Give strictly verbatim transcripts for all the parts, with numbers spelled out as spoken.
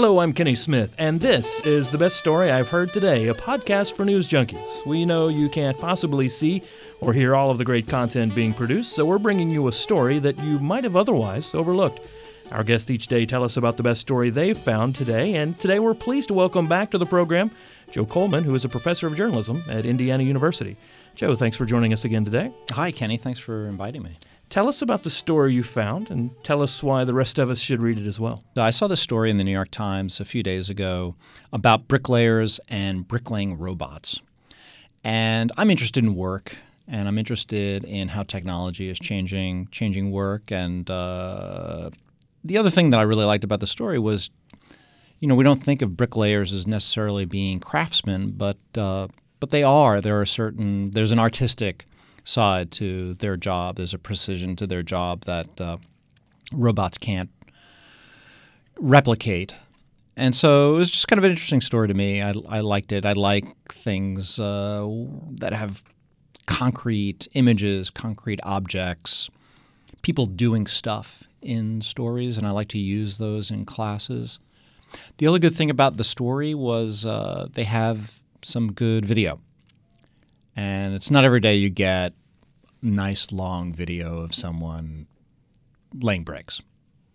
Hello, I'm Kenny Smith, and this is The Best Story I've Heard Today, a podcast for news junkies. We know you can't possibly see or hear all of the great content being produced, so we're bringing you a story that you might have otherwise overlooked. Our guests each day tell us about the best story they've found today, and today we're pleased to welcome back to the program Joe Coleman, who is a professor of journalism at Indiana University. Joe, thanks for joining us again today. Hi, Kenny. Thanks for inviting me. Tell us about the story you found and tell us why the rest of us should read it as well. I saw this story in the New York Times a few days ago about bricklayers and bricklaying robots. And I'm interested in work, and I'm interested in how technology is changing changing work. And uh, the other thing that I really liked about the story was, you know, we don't think of bricklayers as necessarily being craftsmen, but uh, but they are. There are certain – there's an artistic – side to their job. There's a precision to their job that uh, robots can't replicate. And so it was just kind of an interesting story to me. I, I liked it. I like things uh, that have concrete images, concrete objects, people doing stuff in stories, and I like to use those in classes. The other good thing about the story was uh, they have some good video. And it's not every day you get nice long video of someone laying bricks.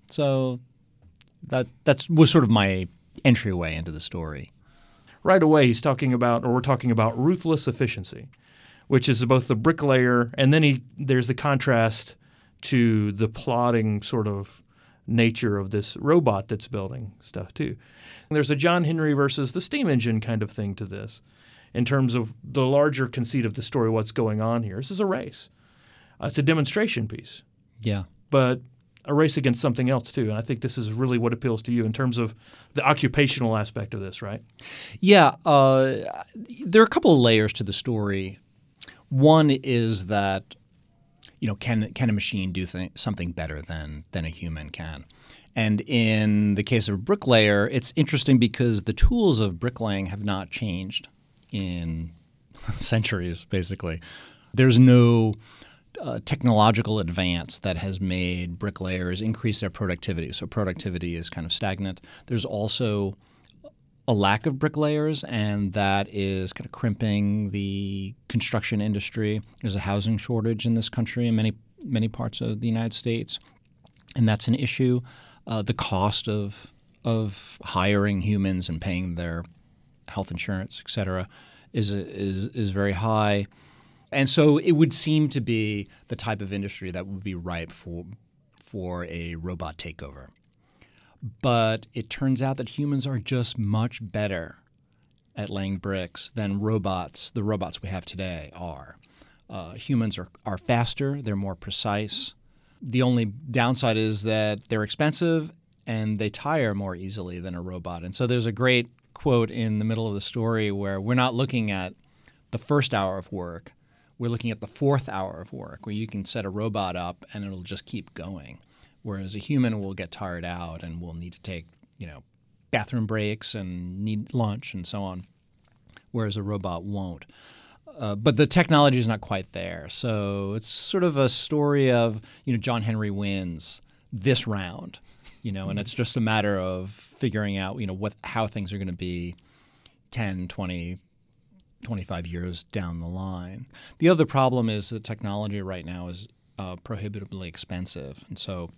So that that's was sort of my entryway into the story. Right away he's talking about or we're talking about ruthless efficiency, which is both the bricklayer and then he there's the contrast to the plodding sort of nature of this robot that's building stuff too. And there's a John Henry versus the steam engine kind of thing to this. In terms of the larger conceit of the story, what's going on here. This is a race. Uh, it's a demonstration piece. Yeah. But a race against something else too. And I think this is really what appeals to you in terms of the occupational aspect of this, right? Yeah. Uh, there are a couple of layers to the story. One is that, you know, can can a machine do th- something better than than a human can? And in the case of a bricklayer, it's interesting because the tools of bricklaying have not changed in centuries, basically. There's no uh, technological advance that has made bricklayers increase their productivity. So productivity is kind of stagnant. There's also a lack of bricklayers, and that is kind of crimping the construction industry. There's a housing shortage in this country in many, many parts of the United States, and that's an issue. Uh, the cost of of hiring humans and paying their health insurance, et cetera, is, is, is very high. And so it would seem to be the type of industry that would be ripe for, for a robot takeover. But it turns out that humans are just much better at laying bricks than robots, the robots we have today, are. Uh, humans are, are faster. They're more precise. The only downside is that they're expensive and they tire more easily than a robot. And so there's a great quote in the middle of the story where we're not looking at the first hour of work, we're looking at the fourth hour of work, where you can set a robot up and it'll just keep going, whereas a human will get tired out and will need to take, you know, bathroom breaks and need lunch and so on, whereas a robot won't. Uh, but the technology is not quite there, so it's sort of a story of, you know, John Henry wins this round. You know, and it's just a matter of figuring out, you know, what how things are going to be ten, twenty, twenty-five years down the line. The other problem is that technology right now is uh, prohibitively expensive. And so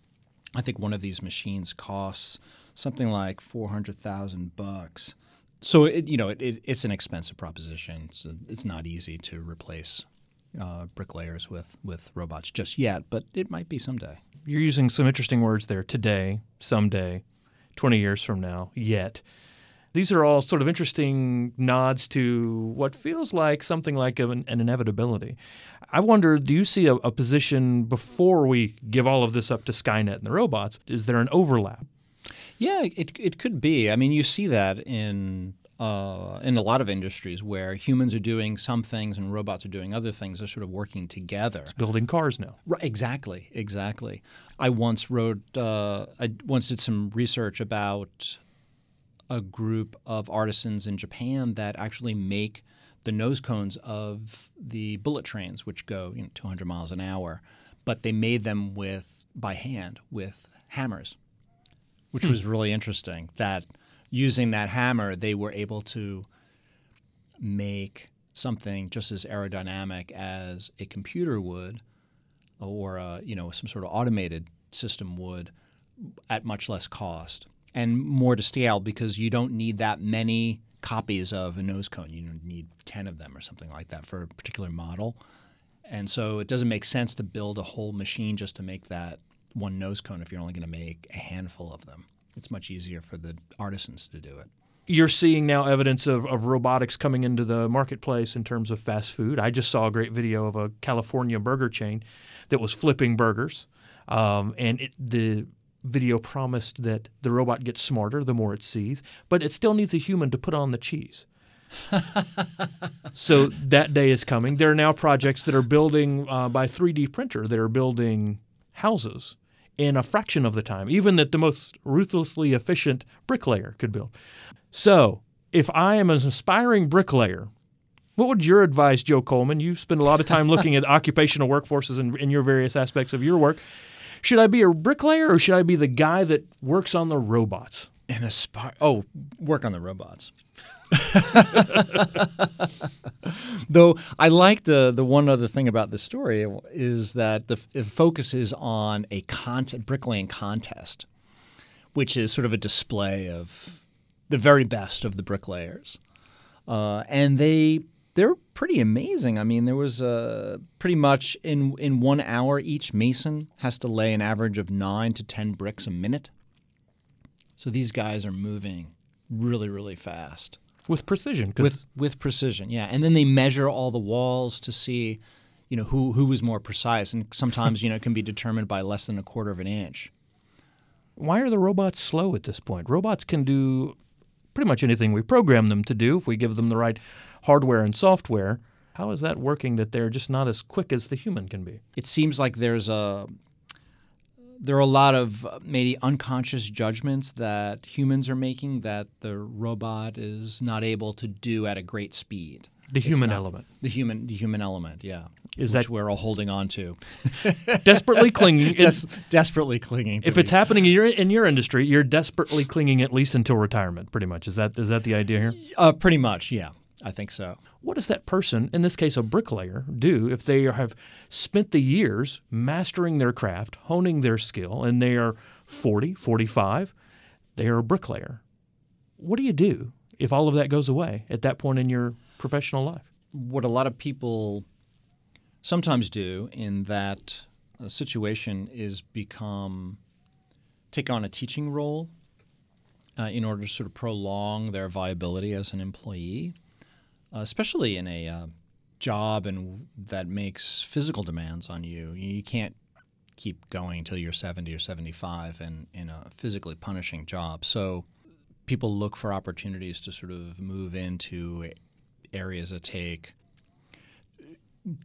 I think one of these machines costs something like four hundred thousand bucks. So, it, you know, it, it, it's an expensive proposition. It's, it's not easy to replace uh, bricklayers with, with robots just yet, but it might be someday. You're using some interesting words there, today, someday, twenty years from now, yet. These are all sort of interesting nods to what feels like something like an, an inevitability. I wonder, do you see a, a position before we give all of this up to Skynet and the robots? Is there an overlap? Yeah, it it could be. I mean, you see that in uh, in a lot of industries where humans are doing some things and robots are doing other things. They're sort of working together. It's building cars now. Right, exactly, exactly. I once wrote uh, – I once did some research about a group of artisans in Japan that actually make the nose cones of the bullet trains, which go, you know, two hundred miles an hour. But they made them with – by hand with hammers, which hmm. was really interesting that – using that hammer, they were able to make something just as aerodynamic as a computer would, or a, you know, some sort of automated system would, at much less cost and more to scale, because you don't need that many copies of a nose cone. You need ten of them or something like that for a particular model. And so it doesn't make sense to build a whole machine just to make that one nose cone if you're only going to make a handful of them. It's much easier for the artisans to do it. You're seeing now evidence of, of robotics coming into the marketplace in terms of fast food. I just saw a great video of a California burger chain that was flipping burgers, um, and it, the video promised that the robot gets smarter the more it sees, but it still needs a human to put on the cheese. So that day is coming. There are now projects that are building uh, by three D printer. They're building houses in a fraction of the time, even that the most ruthlessly efficient bricklayer could build. So if I am an aspiring bricklayer, what would your advice, Joe Coleman? You spend a lot of time looking at occupational workforces in, in your various aspects of your work. Should I be a bricklayer, or should I be the guy that works on the robots? And aspire oh, work on the robots. Though I like the the one other thing about this story is that the it focuses on a cont- bricklaying contest, which is sort of a display of the very best of the bricklayers, uh, and they they're pretty amazing. I mean, there was a, pretty much in in one hour, each mason has to lay an average of nine to ten bricks a minute. So these guys are moving really, really fast. With precision. With with precision, yeah. And then they measure all the walls to see, you know, who, who was more precise. And sometimes, you know, it can be determined by less than a quarter of an inch. Why are the robots slow at this point? Robots can do pretty much anything we program them to do if we give them the right hardware and software. How is that working that they're just not as quick as the human can be? It seems like there's a... There are a lot of maybe unconscious judgments that humans are making that the robot is not able to do at a great speed. The human not, element. The human the human element, yeah. Is which that we're all holding on to. Desperately clinging. Des- desperately clinging to If me. It's happening in your, in your industry, you're desperately clinging at least until retirement, pretty much. Is that is that the idea here? Uh, pretty much, yeah. I think so. What does that person, in this case a bricklayer, do if they have spent the years mastering their craft, honing their skill, and they are forty, forty-five, they are a bricklayer? What do you do if all of that goes away at that point in your professional life? What a lot of people sometimes do in that situation is become take on a teaching role uh, in order to sort of prolong their viability as an employee. Uh, especially in a uh, job and that makes physical demands on you. You can't keep going until you're seventy or seventy-five in, in a physically punishing job. So people look for opportunities to sort of move into areas that take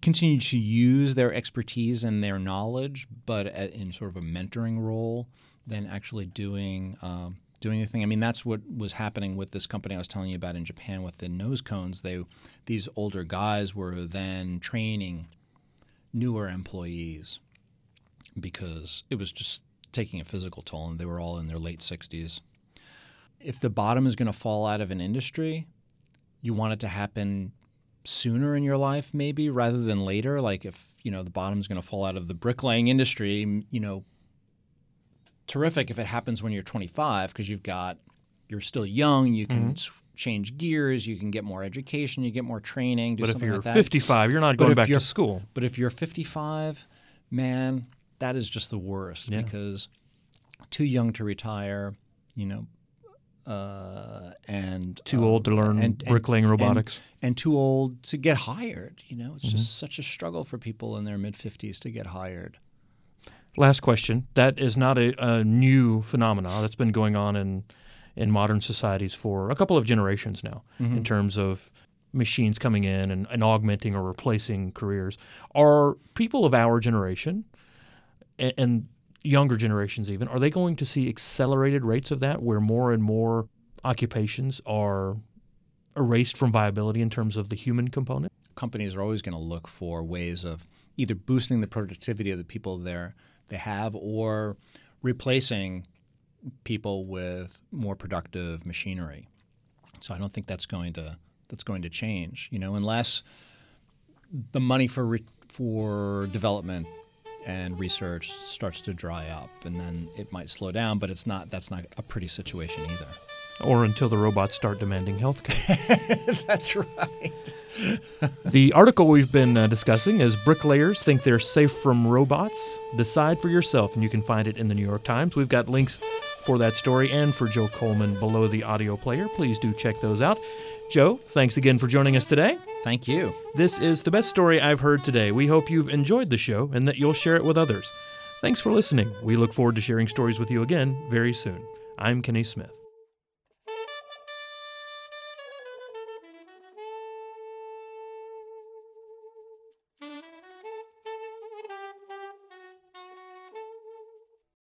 continue to use their expertise and their knowledge, but in sort of a mentoring role than actually doing um, – doing anything. I mean, that's what was happening with this company I was telling you about in Japan with the nose cones. They, these older guys were then training newer employees because it was just taking a physical toll, and they were all in their late sixties. If the bottom is going to fall out of an industry, you want it to happen sooner in your life maybe rather than later. Like if, you know, the bottom is going to fall out of the bricklaying industry, you know, terrific if it happens when you're twenty-five because you've got you're still young, you can mm-hmm. change gears, you can get more education, you get more training, do but something like that. But if you're fifty-five, you're not but going back to school. But if you're fifty-five, man, that is just the worst yeah. because too young to retire, you know, uh, and too um, old to learn and, and, bricklaying and, robotics, and, and too old to get hired. You know, it's mm-hmm. just such a struggle for people in their mid fifties to get hired. Last question. That is not a, a new phenomenon that's been going on in, in modern societies for a couple of generations now mm-hmm. in terms of machines coming in and, and augmenting or replacing careers. Are people of our generation and, and younger generations even, are they going to see accelerated rates of that where more and more occupations are erased from viability in terms of the human component? Companies are always going to look for ways of either boosting the productivity of the people there they have or replacing people with more productive machinery. So I don't think that's going to that's going to change, you know, unless the money for re- for development and research starts to dry up, and then it might slow down. But it's not that's not a pretty situation either. Or until the robots start demanding health care. That's right. The article we've been uh, discussing is Bricklayers Think They're Safe from Robots. Decide for yourself, and you can find it in the New York Times. We've got links for that story and for Joe Coleman below the audio player. Please do check those out. Joe, thanks again for joining us today. Thank you. This is the best story I've heard today. We hope you've enjoyed the show and that you'll share it with others. Thanks for listening. We look forward to sharing stories with you again very soon. I'm Kenny Smith.